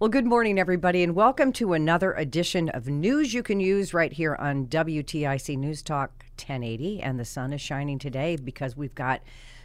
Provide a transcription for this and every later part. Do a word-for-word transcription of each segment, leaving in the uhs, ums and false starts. Well, good morning, everybody, and welcome to another edition of News You Can Use right here on W T I C News Talk ten eighty. And the sun is shining today because we've got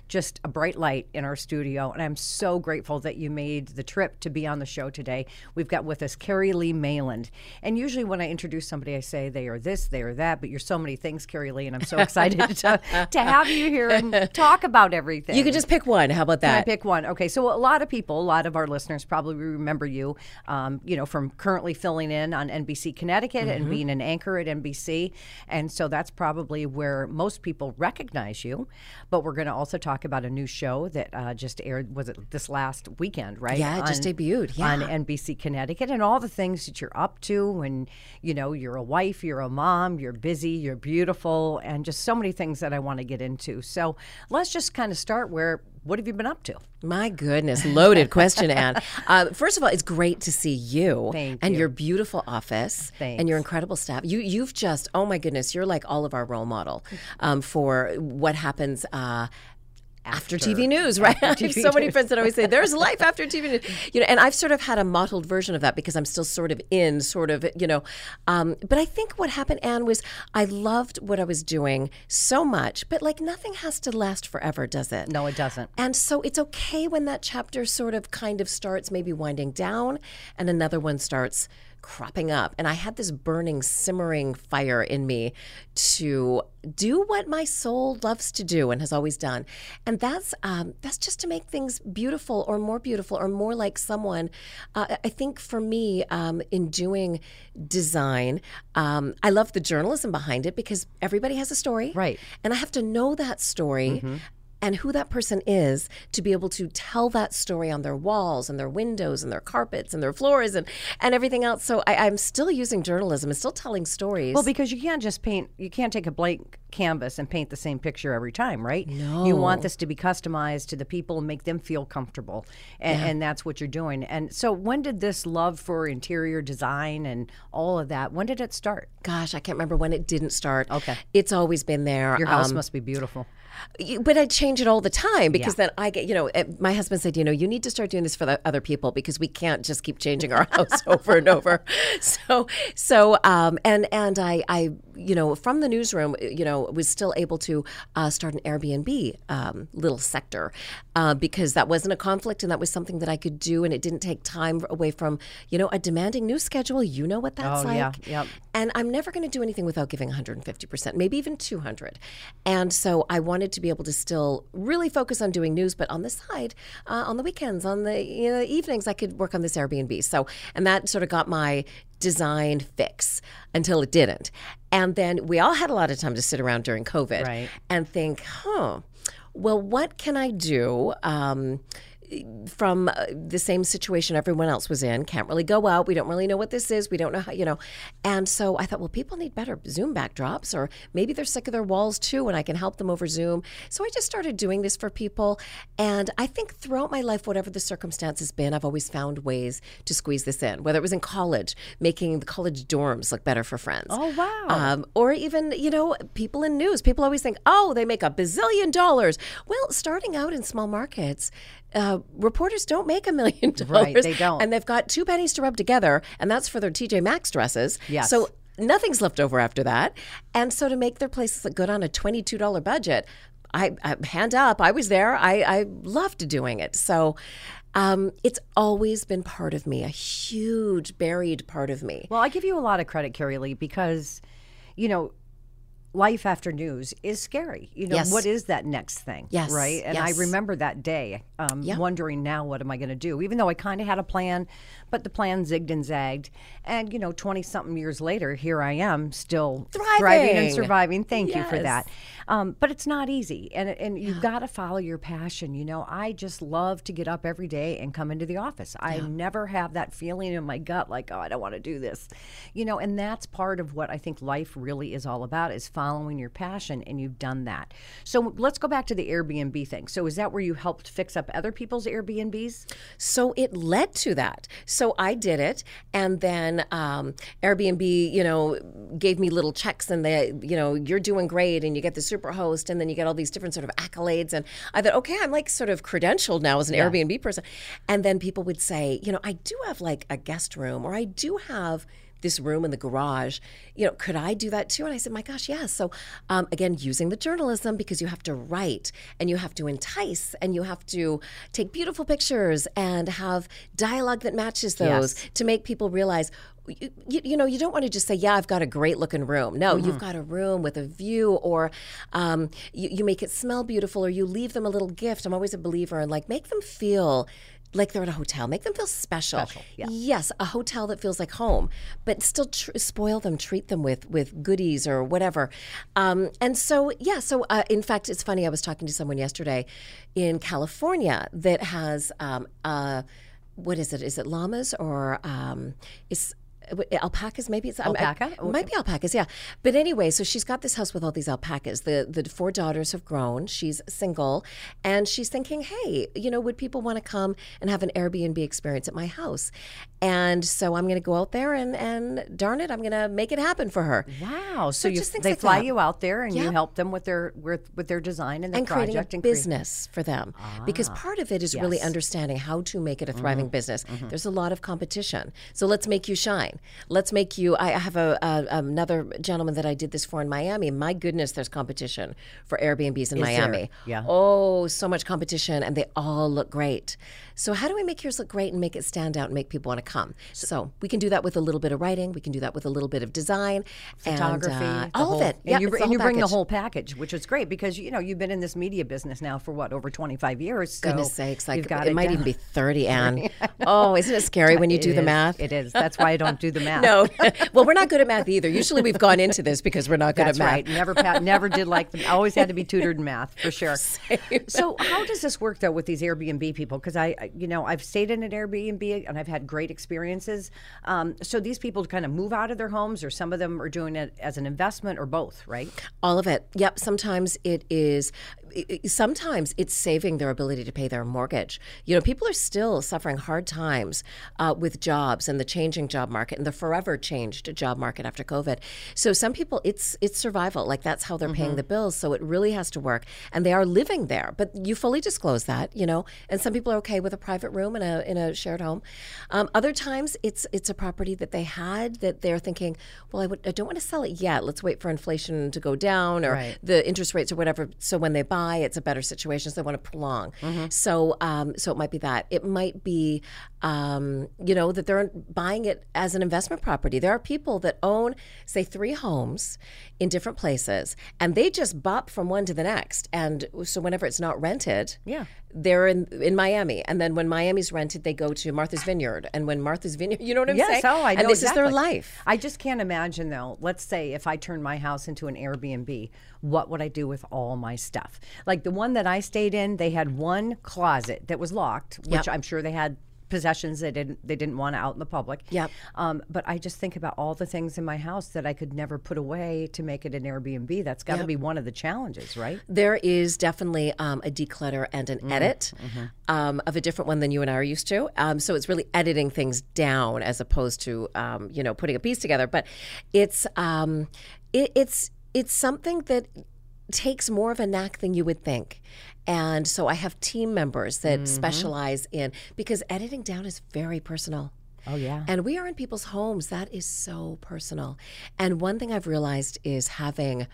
just a bright light in our studio. And I'm so grateful that you made the trip to be on the show today. We've got with us Carrie-Lee Mayland. And usually when I introduce somebody, I say they are this, they are that, but you're so many things, Carrie-Lee, and I'm so excited to, to have you here and talk about everything. You can just pick one. How about that? Can I pick one? Okay, so a lot of people, a lot of our listeners probably remember you, um, you know, from currently filling in on N B C Connecticut mm-hmm. and being an anchor at N B C. And so that's probably where most people recognize you. But we're going to also talk Talk about a new show that uh, just aired, was it this last weekend, right? Yeah, it on, just debuted. Yeah. On N B C Connecticut, and all the things that you're up to when, you know, you're a wife, you're a mom, you're busy, you're beautiful, and just so many things that I want to get into. So let's just kind of start where, what have you been up to? My goodness, loaded question, Ann. Uh, first of all, it's great to see you. Thank and you. Your beautiful office. Thanks. And your incredible staff. You, you've just, oh my goodness, you're like all of our role model um, for what happens uh After, after T V news, right? I have so many friends that always say, there's life after T V news. You know, and I've sort of had a mottled version of that because I'm still sort of in, sort of, you know. Um, but I think what happened, Ann, was I loved what I was doing so much, but like nothing has to last forever, does it? No, it doesn't. And so it's okay when that chapter sort of kind of starts maybe winding down and another one starts cropping up. And I had this burning, simmering fire in me to do what my soul loves to do and has always done. And that's um, that's just to make things beautiful or more beautiful or more like someone. Uh, I think for me, um, in doing design, um, I love the journalism behind it because everybody has a story. Right. And I have to know that story. Mm-hmm. And who that person is to be able to tell that story on their walls and their windows and their carpets and their floors and, and everything else. So I, I'm still using journalism and still telling stories. Well, because you can't just paint, you can't take a blank canvas and paint the same picture every time, right? No. You want this to be customized to the people and make them feel comfortable. And, yeah. and that's what you're doing. And so when did this love for interior design and all of that, when did it start? Gosh, I can't remember when it didn't start. Okay. It's always been there. Your house um, must be beautiful. But I change it all the time because yeah. then I get, you know, my husband said, you know, you need to start doing this for the other people because we can't just keep changing our house over and over. So, so, um, and, and I, I, you know, from the newsroom, you know, was still able to uh, start an Airbnb um, little sector uh, because that wasn't a conflict and that was something that I could do and it didn't take time away from, you know, a demanding news schedule. You know what that's oh, like. Yeah. Yep. And I'm never going to do anything without giving one hundred fifty percent, maybe even two hundred. And so I wanted to be able to still really focus on doing news, but on the side, uh, on the weekends, on the you know, evenings, I could work on this Airbnb. So, and that sort of got my design fix until it didn't. And then we all had a lot of time to sit around during COVID right. and think, huh, well, what can I do? Um, from the same situation everyone else was in, can't really go out, we don't really know what this is, we don't know how, you know. And so I thought, well, people need better Zoom backdrops, or maybe they're sick of their walls too and I can help them over Zoom. So I just started doing this for people. And I think throughout my life, whatever the circumstance has been, I've always found ways to squeeze this in, whether it was in college, making the college dorms look better for friends. Oh, wow. Um, or even, you know, people in news. People always think, oh, they make a bazillion dollars. Well, starting out in small markets, Uh, reporters don't make a million dollars. Right, they don't. And they've got two pennies to rub together, and that's for their T J Maxx dresses. Yes. So nothing's left over after that. And so to make their places look good on a twenty-two dollars budget, I, I hand up, I was there. I, I loved doing it. So um, it's always been part of me, a huge buried part of me. Well, I give you a lot of credit, Carrie-Lee, because, you know, life after news is scary. You know, yes. What is that next thing? Yes. Right? And yes. I remember that day um, yeah. wondering now, what am I going to do? Even though I kind of had a plan, but the plan zigged and zagged. And, you know, twenty-something years later, here I am still thriving, thriving and surviving. Thank yes. you for that. Um, but it's not easy. And, and yeah. you've got to follow your passion. You know, I just love to get up every day and come into the office. Yeah. I never have that feeling in my gut like, oh, I don't want to do this. You know, and that's part of what I think life really is all about, is following your passion, and you've done that. So let's go back to the Airbnb thing. So is that where you helped fix up other people's Airbnbs? So it led to that. So I did it, and then um, Airbnb, you know, gave me little checks, and they, you know, you're doing great, and you get the super host, and then you get all these different sort of accolades, and I thought, okay, I'm like sort of credentialed now as an yeah. Airbnb person. And then people would say, you know, I do have like a guest room, or I do have this room in the garage, you know, could I do that too? And I said, my gosh, yes. Yeah. So um, again, using the journalism, because you have to write, and you have to entice, and you have to take beautiful pictures and have dialogue that matches those yes. to make people realize, you, you, you know, you don't want to just say, yeah, I've got a great looking room. No, mm-hmm. you've got a room with a view, or um, you, you make it smell beautiful, or you leave them a little gift. I'm always a believer in like, make them feel like they're at a hotel. Make them feel special. special yeah. Yes, a hotel that feels like home, but still tr- spoil them, treat them with with goodies or whatever. Um, and so, yeah, so uh, in fact, it's funny, I was talking to someone yesterday in California that has, um, uh, what is it? Is it llamas or um, it's alpacas, maybe it's alpaca. I, I, might be alpacas, yeah. But anyway, so she's got this house with all these alpacas. The the four daughters have grown. She's single, and she's thinking, hey, you know, would people want to come and have an Airbnb experience at my house? And so I'm going to go out there, and and darn it, I'm going to make it happen for her. Wow! So, so you, they like fly that. you out there, and yep. you help them with their with, with their design and their and project, and creating a business cre- for them. Ah, because part of it is yes. really understanding how to make it a thriving mm-hmm. business. Mm-hmm. There's a lot of competition, so let's make you shine. Let's make you, I have a, a another gentleman that I did this for in Miami. My goodness, there's competition for Airbnbs in Is Miami. There? Yeah. Oh, so much competition, and they all look great. So how do we make yours look great and make it stand out and make people want to come? So we can do that with a little bit of writing. We can do that with a little bit of design. Photography. And, uh, all whole, of it. And, yep, you, and you bring the whole package, which is great because, you know, you've been in this media business now for, what, over twenty-five years. So goodness sakes. Like, got it, it might down. even be thirty, Ann. Oh, isn't it scary when you do is. the math? It is. That's why I don't do the math. No. Well, we're not good at math either. Usually we've gone into this because we're not good That's at math. Right. Never pa- never did like them. Always had to be tutored in math, for sure. Same. So how does this work, though, with these Airbnb people? Because I, you know, I've stayed in an Airbnb and I've had great experiences. Um, so these people kind of move out of their homes, or some of them are doing it as an investment, or both, right? All of it. Yep. Sometimes it is. Sometimes it's saving their ability to pay their mortgage. You know, people are still suffering hard times uh, with jobs and the changing job market and the forever changed job market after COVID. So some people, it's it's survival. Like, that's how they're mm-hmm. paying the bills. So it really has to work. And they are living there. But you fully disclose that, you know. And some people are okay with a private room in a in a shared home. Um, other times it's it's a property that they had that they're thinking, well, I, would, I don't want to sell it yet. Let's wait for inflation to go down, or right. the interest rates or whatever. So when they buy, it's a better situation, so they want to prolong. Mm-hmm. So um, so it might be that. It might be, um, you know, that they're buying it as an investment property. There are people that own, say, three homes in different places, and they just bop from one to the next. And so whenever it's not rented, yeah. they're in in Miami. And then when Miami's rented, they go to Martha's Vineyard. And when Martha's Vineyard, you know what I'm yes, saying? Yes, oh, I know And this exactly. is their life. I just can't imagine, though, let's say if I turned my house into an Airbnb, what would I do with all my stuff? Like the one that I stayed in, they had one closet that was locked, which yep. I'm sure they had possessions they didn't they didn't want out in the public. Yep. Um, but I just think about all the things in my house that I could never put away to make it an Airbnb. That's got to yep. be one of the challenges, right? There is definitely um, a declutter and an mm-hmm. edit mm-hmm. Um, of a different one than you and I are used to. Um, so it's really editing things down as opposed to um, you know, putting a piece together. But it's um, it, it's it's something that takes more of a knack than you would think. And so I have team members that mm-hmm. specialize in, because editing down is very personal. Oh, yeah. And we are in people's homes. That is so personal. And one thing I've realized is having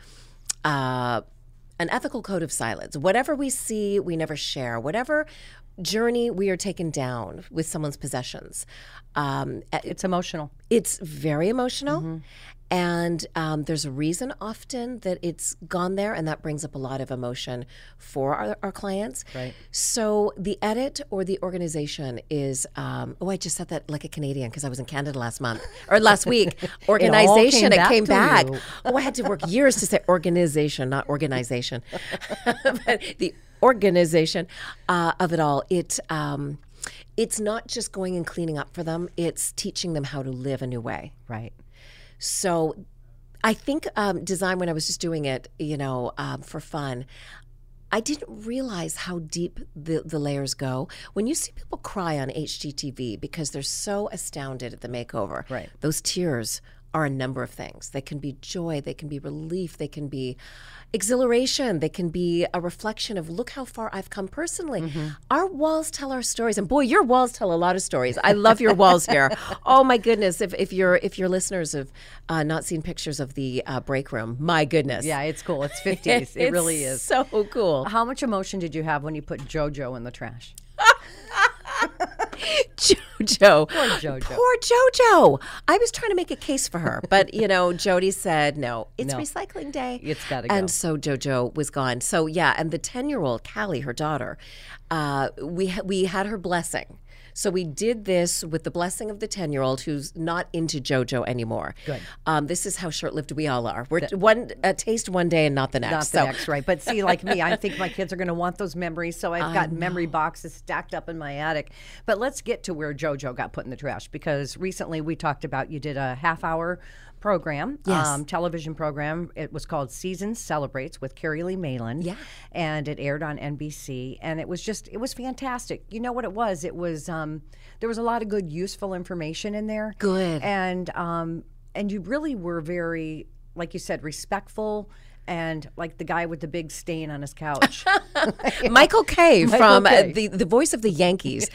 uh, an ethical code of silence. Whatever we see, we never share. Whatever journey we are taken down with someone's possessions. Um, it's emotional. It's very emotional. Mm-hmm. And um, there's a reason often that it's gone there, and that brings up a lot of emotion for our, our clients. Right. So the edit or the organization is, um, oh, I just said that like a Canadian because I was in Canada last month, or last week. Organization, it, it came back. Came back. Oh, I had to work years to say organization, not organization. But the organization uh, of it all, it... Um, It's not just going and cleaning up for them. It's teaching them how to live a new way. Right. So I think um, design, when I was just doing it, you know, um, for fun, I didn't realize how deep the, the layers go. When you see people cry on H G T V because they're so astounded at the makeover, right. Those tears are a number of things. They can be joy, they can be relief, they can be exhilaration, they can be a reflection of look how far I've come personally. Mm-hmm. Our walls tell our stories, and boy, your walls tell a lot of stories. I love your walls here. Oh my goodness, if, if, you're, if your listeners have uh, not seen pictures of the uh, break room, my goodness. Yeah, it's cool, it's fifties, it, it really is. So cool. How much emotion did you have when you put JoJo in the trash? Jojo. Poor Jojo. Poor Jojo. I was trying to make a case for her, but, you know, Jody said, no, it's no. recycling day. It's got to go. And so Jojo was gone. So, yeah, and the ten-year-old, Callie, her daughter, uh, we ha- we had her blessing. So we did this with the blessing of the ten-year-old who's not into JoJo anymore. Good. Um, this is how short-lived we all are. We're the, one a taste one day and not the next. Not the so. next, right. But see, like me, I think my kids are going to want those memories, so I've I got know. memory boxes stacked up in my attic. But let's get to where JoJo got put in the trash, because recently we talked about you did a half-hour program, yes. um, television program. It was called Seasons Celebrates with Carrie-Lee Mayland, yeah. and it aired on N B C, and it was just, it was fantastic. You know what it was? It was, um, there was a lot of good, useful information in there. Good. And, um, and you really were very, like you said, respectful, and like the guy with the big stain on his couch. Michael Kay Michael from Kay. Uh, the, the voice of the Yankees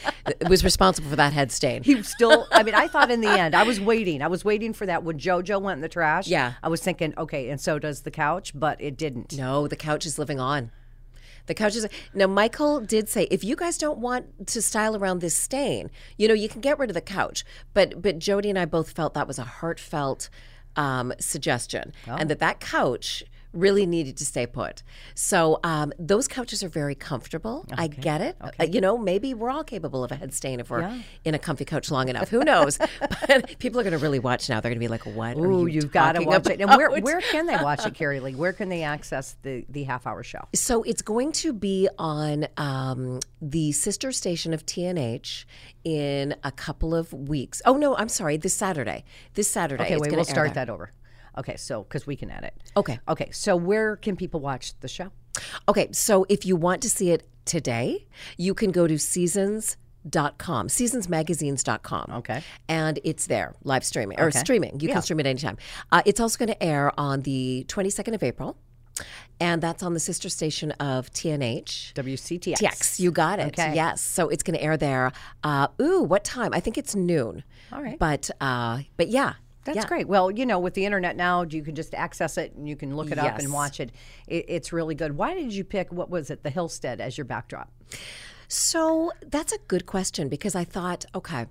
was responsible for that head stain. He still, I mean, I thought in the end, I was waiting. I was waiting for that. When JoJo went in the trash, yeah. I was thinking, okay, and so does the couch, but it didn't. No, the couch is living on. The couch is... Now, Michael did say, if you guys don't want to style around this stain, you know, you can get rid of the couch. But, but Jody and I both felt that was a heartfelt um, suggestion. Oh. And that that couch... really needed to stay put. So um, those couches are very comfortable. Okay. I get it. Okay. Uh, you know, maybe we're all capable of a head stain if we're yeah. in a comfy couch long enough. Who knows? But people are going to really watch now. They're going to be like, what Ooh, are you you've got to watch about? It. And where, where can they watch it, Carrie-Lee? Where can they access the, the half-hour show? So it's going to be on um, the sister station of T N H in a couple of weeks. Oh, no, I'm sorry. This Saturday. This Saturday. Okay, wait, we'll start that over. Okay, so, because we can edit. Okay. Okay, so where can people watch the show? Okay, so if you want to see it today, you can go to seasons dot com, seasons magazines dot com. Okay. And it's there, live streaming, or okay. streaming. You yeah. can stream it anytime. Uh, it's also going to air on the twenty-second of April. And that's on the sister station of T N H. W C T X. T X, you got it. Okay. Yes. So it's going to air there. Uh, ooh, what time? I think it's noon. All right. But, uh, but yeah. That's yeah. great. Well, you know, with the internet now, you can just access it and you can look it yes. up and watch it. it. It's really good. Why did you pick, what was it, the Hill-Stead as your backdrop? So that's a good question, because I thought, okay,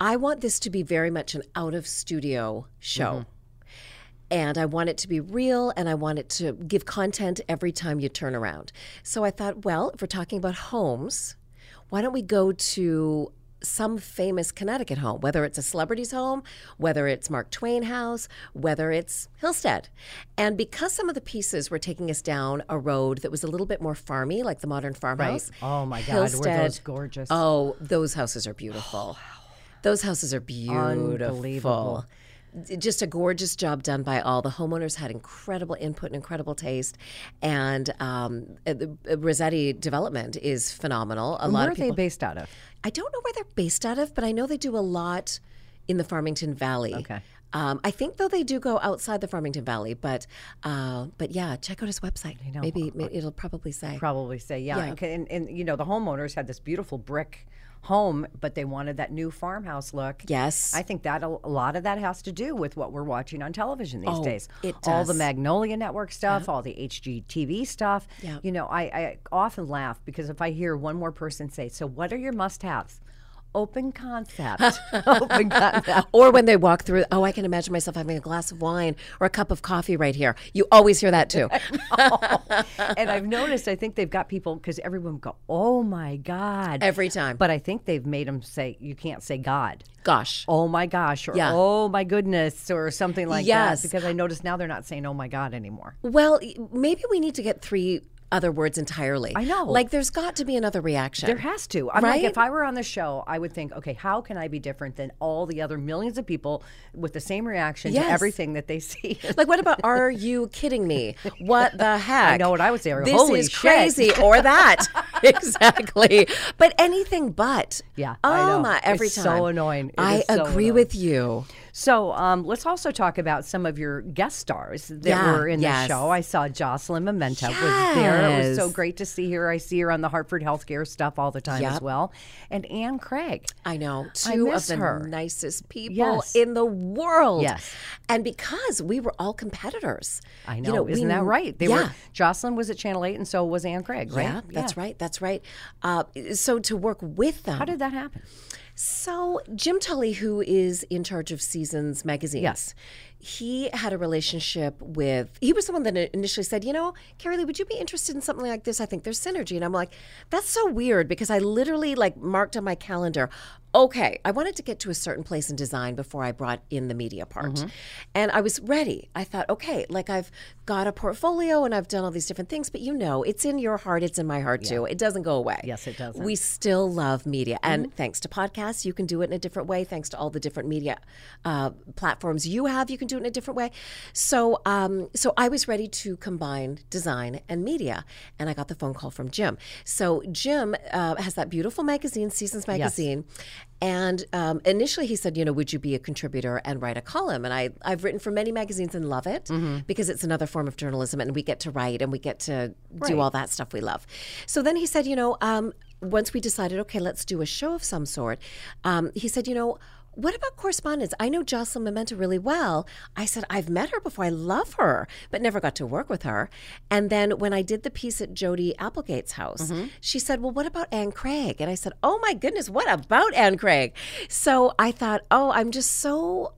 I want this to be very much an out-of-studio show. Mm-hmm. And I want it to be real, and I want it to give content every time you turn around. So I thought, well, if we're talking about homes, why don't we go to some famous Connecticut home, whether it's a celebrity's home, whether it's Mark Twain house, whether it's Hill-Stead. And because some of the pieces were taking us down a road that was a little bit more farmy, like the modern farmhouse. Right. Oh my God, Hill-Stead, were those gorgeous. Oh, those houses are beautiful. Those houses are beautiful. Unbelievable. Just a gorgeous job done by all. The homeowners had incredible input and incredible taste. And um, Rossetti development is phenomenal. A lot of people. Where are they based out of? I don't know where they're based out of, but I know they do a lot in the Farmington Valley. Okay. Um, I think, though, they do go outside the Farmington Valley, but uh, but yeah, check out his website. I know. Maybe it'll probably say. Probably say, yeah. yeah. Okay. And, and, you know, the homeowners had this beautiful brick home, but they wanted that new farmhouse look. Yes. I think that a lot of that has to do with what we're watching on television these oh, days. It does. All the Magnolia Network stuff, yeah. all the H G T V stuff. Yeah. You know, I, I often laugh because if I hear one more person say, so what are your must-haves? open concept. Open concept. Or when they walk through, oh, I can imagine myself having a glass of wine or a cup of coffee right here. You always hear that too. And I've noticed, I think they've got people, because everyone go, oh my God. Every time. But I think they've made them say, you can't say God. Gosh. Oh my gosh. Or yeah. Oh my goodness. Or something like yes. that. Because I noticed now they're not saying oh my God anymore. Well, maybe we need to get three other words entirely. I know. Like, there's got to be another reaction. There has to. I'm right? like, if I were on the show, I would think, okay, how can I be different than all the other millions of people with the same reaction yes. to everything that they see? Like, what about, are you kidding me? What the heck? I know what I would say. This Holy is shit. Crazy. Or that. Exactly. But anything but. Yeah, oh, I know. My, every it's time. It's so annoying. It I so agree annoying. With you. So um, let's also talk about some of your guest stars that yeah, were in yes. the show. I saw Jocelyn Memento yes. was there. It was so great to see her. I see her on the Hartford Healthcare stuff all the time yep. as well. And Ann Craig. I know. Two I miss of the her. Nicest people yes. in the world. Yes. And because we were all competitors. I know. You know Isn't we, that right? They yeah. were. Jocelyn was at Channel eight and so was Ann Craig, right? Yeah, that's yeah. right. That's right. Uh, so to work with them. How did that happen? So Jim Tully, who is in charge of Seasons magazines, yes. he had a relationship with, he was the one that initially said, you know, Carrie-Lee, would you be interested in something like this? I think there's synergy. And I'm like, that's so weird because I literally like marked on my calendar, okay, I wanted to get to a certain place in design before I brought in the media part. Mm-hmm. And I was ready. I thought, okay, like I've got a portfolio and I've done all these different things, but you know, it's in your heart, it's in my heart yeah. too. It doesn't go away. Yes, it doesn't. We still love media. Mm-hmm. And thanks to podcasts, you can do it in a different way. Thanks to all the different media uh, platforms you have, you can do it in a different way. So, um, so I was ready to combine design and media. And I got the phone call from Jim. So Jim uh, has that beautiful magazine, Seasons Magazine. Yes. And um, initially he said, you know, would you be a contributor and write a column? And I, I've written for many magazines and love it mm-hmm. because it's another form of journalism and we get to write and we get to right. do all that stuff we love. So then he said, you know, um, once we decided, okay, let's do a show of some sort, um, he said, you know, what about correspondence? I know Jocelyn Memento really well. I said, I've met her before. I love her, but never got to work with her. And then when I did the piece at Jodi Applegate's house, mm-hmm. she said, well, what about Ann Craig? And I said, oh my goodness, what about Ann Craig? So I thought, oh, I'm just so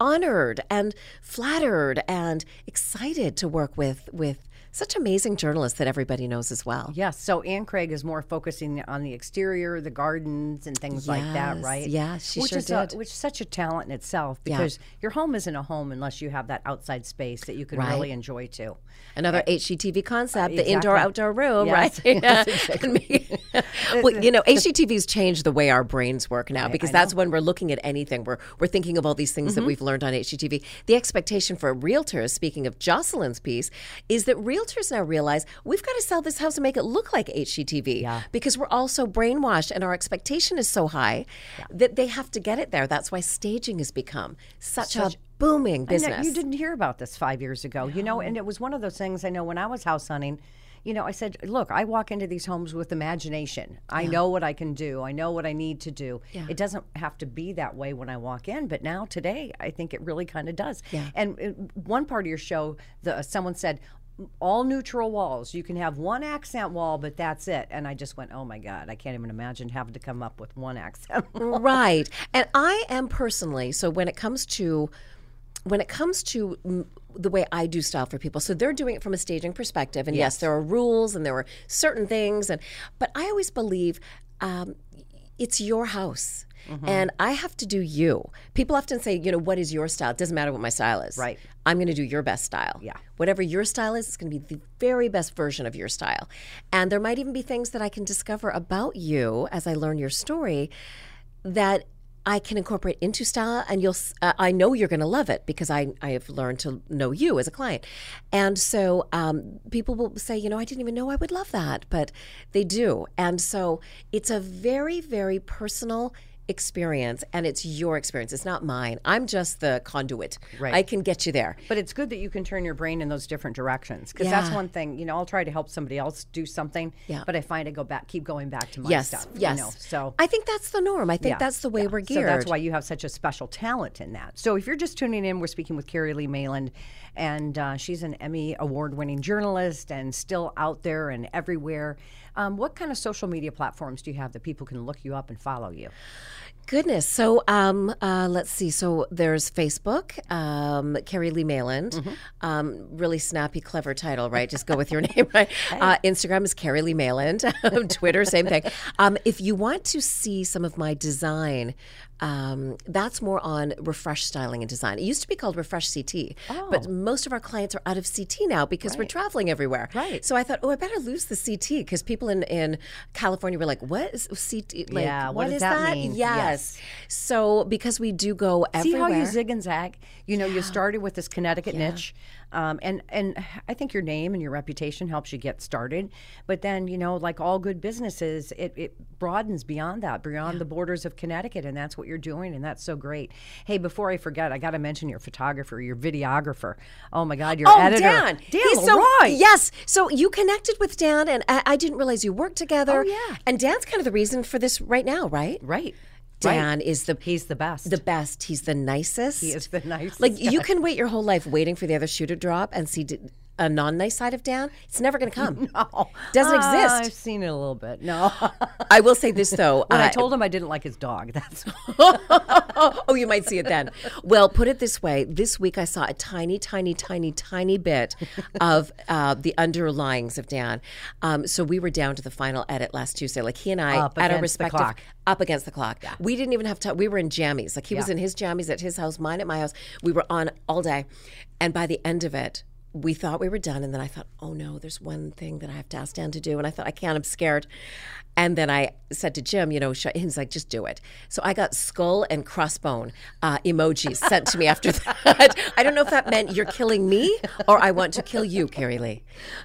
honored and flattered and excited to work with with. Such amazing journalists that everybody knows as well. Yes. So Ann Craig is more focusing on the exterior, the gardens, and things yes, like that, right? Yeah, she which sure is did. A, which is such a talent in itself because yeah. your home isn't a home unless you have that outside space that you can right. really enjoy too. Another yeah. H G T V concept, uh, exactly. the indoor-outdoor room, yes. right? Yes, exactly. Well, you know, H G T V's changed the way our brains work now right, because I that's know. When we're looking at anything. We're, we're thinking of all these things mm-hmm. that we've learned on H G T V. The expectation for realtors, speaking of Jocelyn's piece, is that real realtors now realize we've got to sell this house and make it look like H G T V yeah. because we're all so brainwashed and our expectation is so high yeah. that they have to get it there. That's why staging has become such, such a booming business. You didn't hear about this five years ago, no. you know, and it was one of those things. I know when I was house hunting, you know, I said, look, I walk into these homes with imagination. I yeah. know what I can do. I know what I need to do. Yeah. It doesn't have to be that way when I walk in. But now today, I think it really kind of does. Yeah. And it, one part of your show, the, someone said, all neutral walls. You can have one accent wall, but that's it. And I just went, oh my God, I can't even imagine having to come up with one accent wall. Right. And I am personally, so when it comes to, when it comes to the way I do style for people, so they're doing it from a staging perspective. And yes, yes there are rules and there are certain things. And but I always believe um, it's your house. Mm-hmm. And I have to do you. People often say, you know, what is your style? It doesn't matter what my style is. Right. I'm going to do your best style. Yeah. Whatever your style is, it's going to be the very best version of your style. And there might even be things that I can discover about you as I learn your story that I can incorporate into style. And you'll, uh, I know you're going to love it because I, I have learned to know you as a client. And so um, people will say, you know, I didn't even know I would love that. But they do. And so it's a very, very personal experience, and it's your experience. It's not mine. I'm just the conduit. Right. I can get you there. But it's good that you can turn your brain in those different directions because yeah. that's one thing. You know, I'll try to help somebody else do something, yeah. but I find I go back, keep going back to my yes. stuff. Yes, you know? So I think that's the norm. I think yeah. that's the way yeah. we're geared. So that's why you have such a special talent in that. So if you're just tuning in, we're speaking with Carrie-Lee Mayland, and uh, she's an Emmy award-winning journalist and still out there and everywhere. Um, what kind of social media platforms do you have that people can look you up and follow you? Goodness. So um, uh, let's see. So there's Facebook, um, Carrie-Lee Mayland. Mm-hmm. um, really snappy, clever title, right? Just go with your name, right? Uh, Instagram is Carrie-Lee Mayland. Twitter, same thing. Um, if you want to see some of my design, um, that's more on REFRESH Styling and Design. It used to be called REFRESH C T, oh. but most of our clients are out of C T now because right. we're traveling everywhere. Right. So I thought, oh, I better lose the C T because people in, in California were like, what is C T? Like, yeah, what, what does is that, that? mean? Yes. Yes. So because we do go everywhere. See how you zig and zag? You know, yeah. you started with this Connecticut yeah. niche. Um, and, and I think your name and your reputation helps you get started. But then, you know, like all good businesses, it, it broadens beyond that, beyond yeah. the borders of Connecticut. And that's what you're doing. And that's so great. Hey, before I forget, I got to mention your photographer, your videographer. Oh, my God, your oh, editor. Dan. Dan LeRoy. Yes. So you connected with Dan, and I, I didn't realize you worked together. Oh, yeah. And Dan's kind of the reason for this right now, right? Right. Dan right. is the he's the best. The best. He's the nicest. He is the nicest. Like guy. You can wait your whole life waiting for the other shoe to drop and see d a non-nice side of Dan. It's never going to come. No, doesn't uh, exist. I've seen it a little bit. No, I will say this though. When uh, I told him I didn't like his dog. That's oh, you might see it then. Well, put it this way: this week I saw a tiny, tiny, tiny, tiny bit of uh, the underlyings of Dan. Um, so we were down to the final edit last Tuesday. Like he and I up at our respective. The clock. Up against the clock. Yeah. We didn't even have time. We were in jammies. Like he yeah. was in his jammies at his house, mine at my house. We were on all day. And by the end of it, we thought we were done. And then I thought, oh no, there's one thing that I have to ask Dan to do. And I thought, I can't, I'm scared. And then I said to Jim, you know, he's like, just do it. So I got skull and crossbone uh, emojis sent to me after that. I don't know if that meant you're killing me or I want to kill you, Carrie-Lee.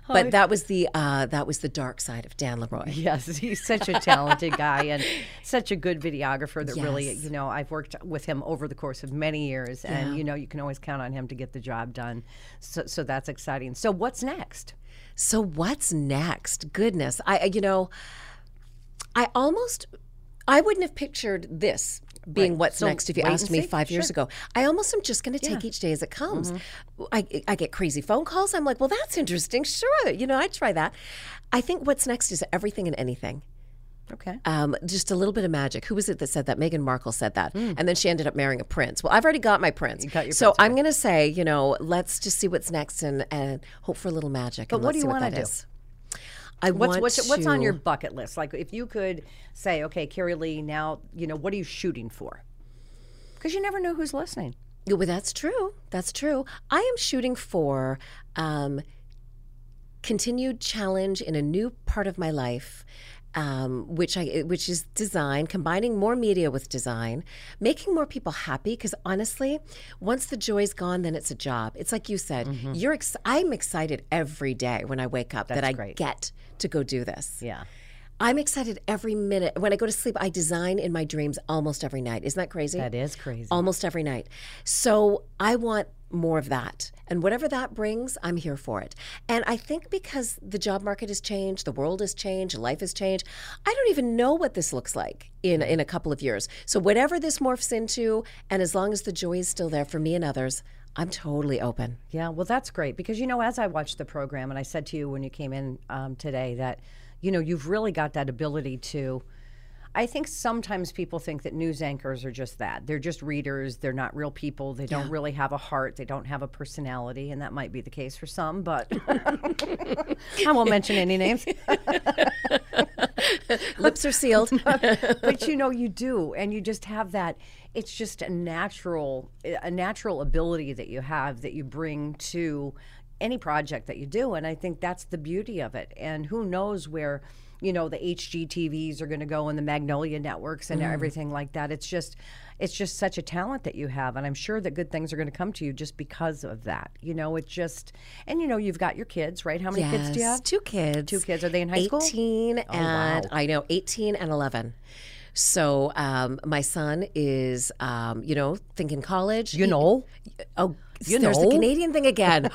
But oh, that was the uh, that was the dark side of Dan LeRoy. Yes, he's such a talented guy and such a good videographer that yes. really, you know, I've worked with him over the course of many years. Yeah. And, you know, you can always count on him to get the job done. So, so that's exciting. So what's next? So what's next? Goodness. I, you know... I almost, I wouldn't have pictured this being right. what's so next if you asked me five sure. years ago. I almost am just going to yeah. take each day as it comes. Mm-hmm. I, I get crazy phone calls. I'm like, well, that's interesting. Sure. You know, I'd try that. I think what's next is everything and anything. Okay. Um, just a little bit of magic. Who was it that said that? Meghan Markle said that. Mm. And then she ended up marrying a prince. Well, I've already got my prince. You got your so prince, I'm right. going to say, you know, let's just see what's next and, and hope for a little magic. But and what do you want to do? Is. I what's, want what's, what's on your bucket list? Like if you could say, okay, Carrie-Lee, now, you know, what are you shooting for? Because you never know who's listening. Well, that's true. That's true. I am shooting for um, continued challenge in a new part of my life, um, which I which is design, combining more media with design, making more people happy. Because honestly, once the joy's gone, then it's a job. It's like you said, mm-hmm. you're ex I'm excited every day when I wake up that's that I great. Get to go do this. Yeah. I'm excited every minute. When I go to sleep, I design in my dreams almost every night. Isn't that crazy? That is crazy. Almost every night. So I want more of that. And whatever that brings, I'm here for it. And I think because the job market has changed, the world has changed, life has changed, I don't even know what this looks like in, in a couple of years. So whatever this morphs into, and as long as the joy is still there for me and others, I'm totally open. Yeah, well, that's great. Because, you know, as I watched the program, and I said to you when you came in um, today that, you know, you've really got that ability to, I think sometimes people think that news anchors are just that. They're just readers. They're not real people. They don't yeah. really have a heart. They don't have a personality. And that might be the case for some, but I won't mention any names. Lips are sealed. But, you know, you do. And you just have that. It's just a natural, a natural ability that you have that you bring to any project that you do. And I think that's the beauty of it. And who knows where, you know, the H G T Vs are going to go and the Magnolia Networks and mm. everything like that. It's just, it's just such a talent that you have. And I'm sure that good things are going to come to you just because of that. You know, it just, and you know, you've got your kids, right? How many yes. kids do you have? Two kids. Two kids. Are they in high eighteen school? eighteen and, oh, wow. I know, eighteen and eleven. So um, my son is, um, you know, thinking college. You know. He, oh, you know. There's the Canadian thing again.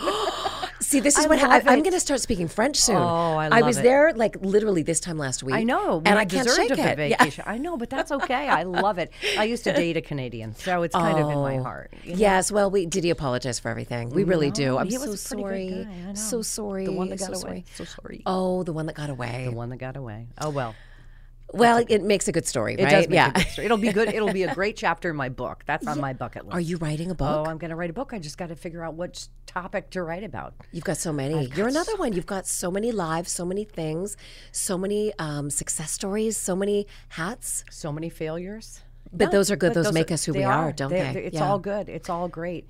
See, this is I what happened. I'm going to start speaking French soon. Oh, I love it. I was it. there like literally this time last week. I know. And I, I can't shake it. Vacation. Yeah. I know, but that's okay. I love it. I used to date a Canadian, so it's kind oh, of in my heart. You know? Yes. Well, we did he apologize for everything? We really no, do. I'm he so was a sorry. Good guy. I know. So sorry. The one that got so away. Sorry. So sorry. Oh, the one that got away. The one that got away. Oh, well. Well, it makes a good story, right? It does make yeah. a good story. It'll be good. It'll be a great chapter in my book. That's on yeah. my bucket list. Are you writing a book? Oh, I'm going to write a book. I just got to figure out what topic to write about. You've got so many. I've You're another so one. Many. You've got so many lives, so many things, so many um, success stories, so many hats. So many failures. But no, those are good. Those, those make are, us who we are, are don't they? they? It's yeah. all good. It's all great.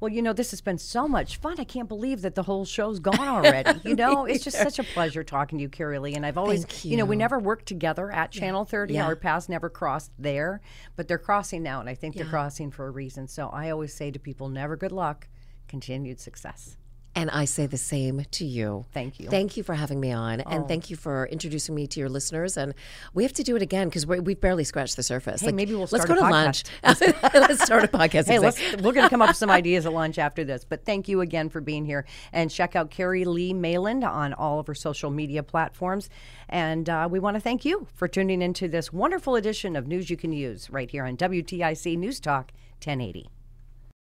Well, you know, this has been so much fun. I can't believe that the whole show's gone already. You know, it's just such a pleasure talking to you, Carrie-Lee. And I've always, you. you know, we never worked together at Channel thirty. Yeah. Our paths never crossed there, but they're crossing now. And I think yeah. they're crossing for a reason. So I always say to people, never good luck, continued success. And I say the same to you. Thank you. Thank you for having me on. Oh. And thank you for introducing me to your listeners. And we have to do it again because we've barely scratched the surface. Hey, like, maybe we'll start let's go a to podcast. Lunch. Let's start a podcast. Hey, let's, we're going to come up with some ideas at lunch after this. But thank you again for being here. And check out Carrie-Lee Mayland on all of her social media platforms. And uh, we want to thank you for tuning into this wonderful edition of News You Can Use right here on W T I C News Talk ten eighty.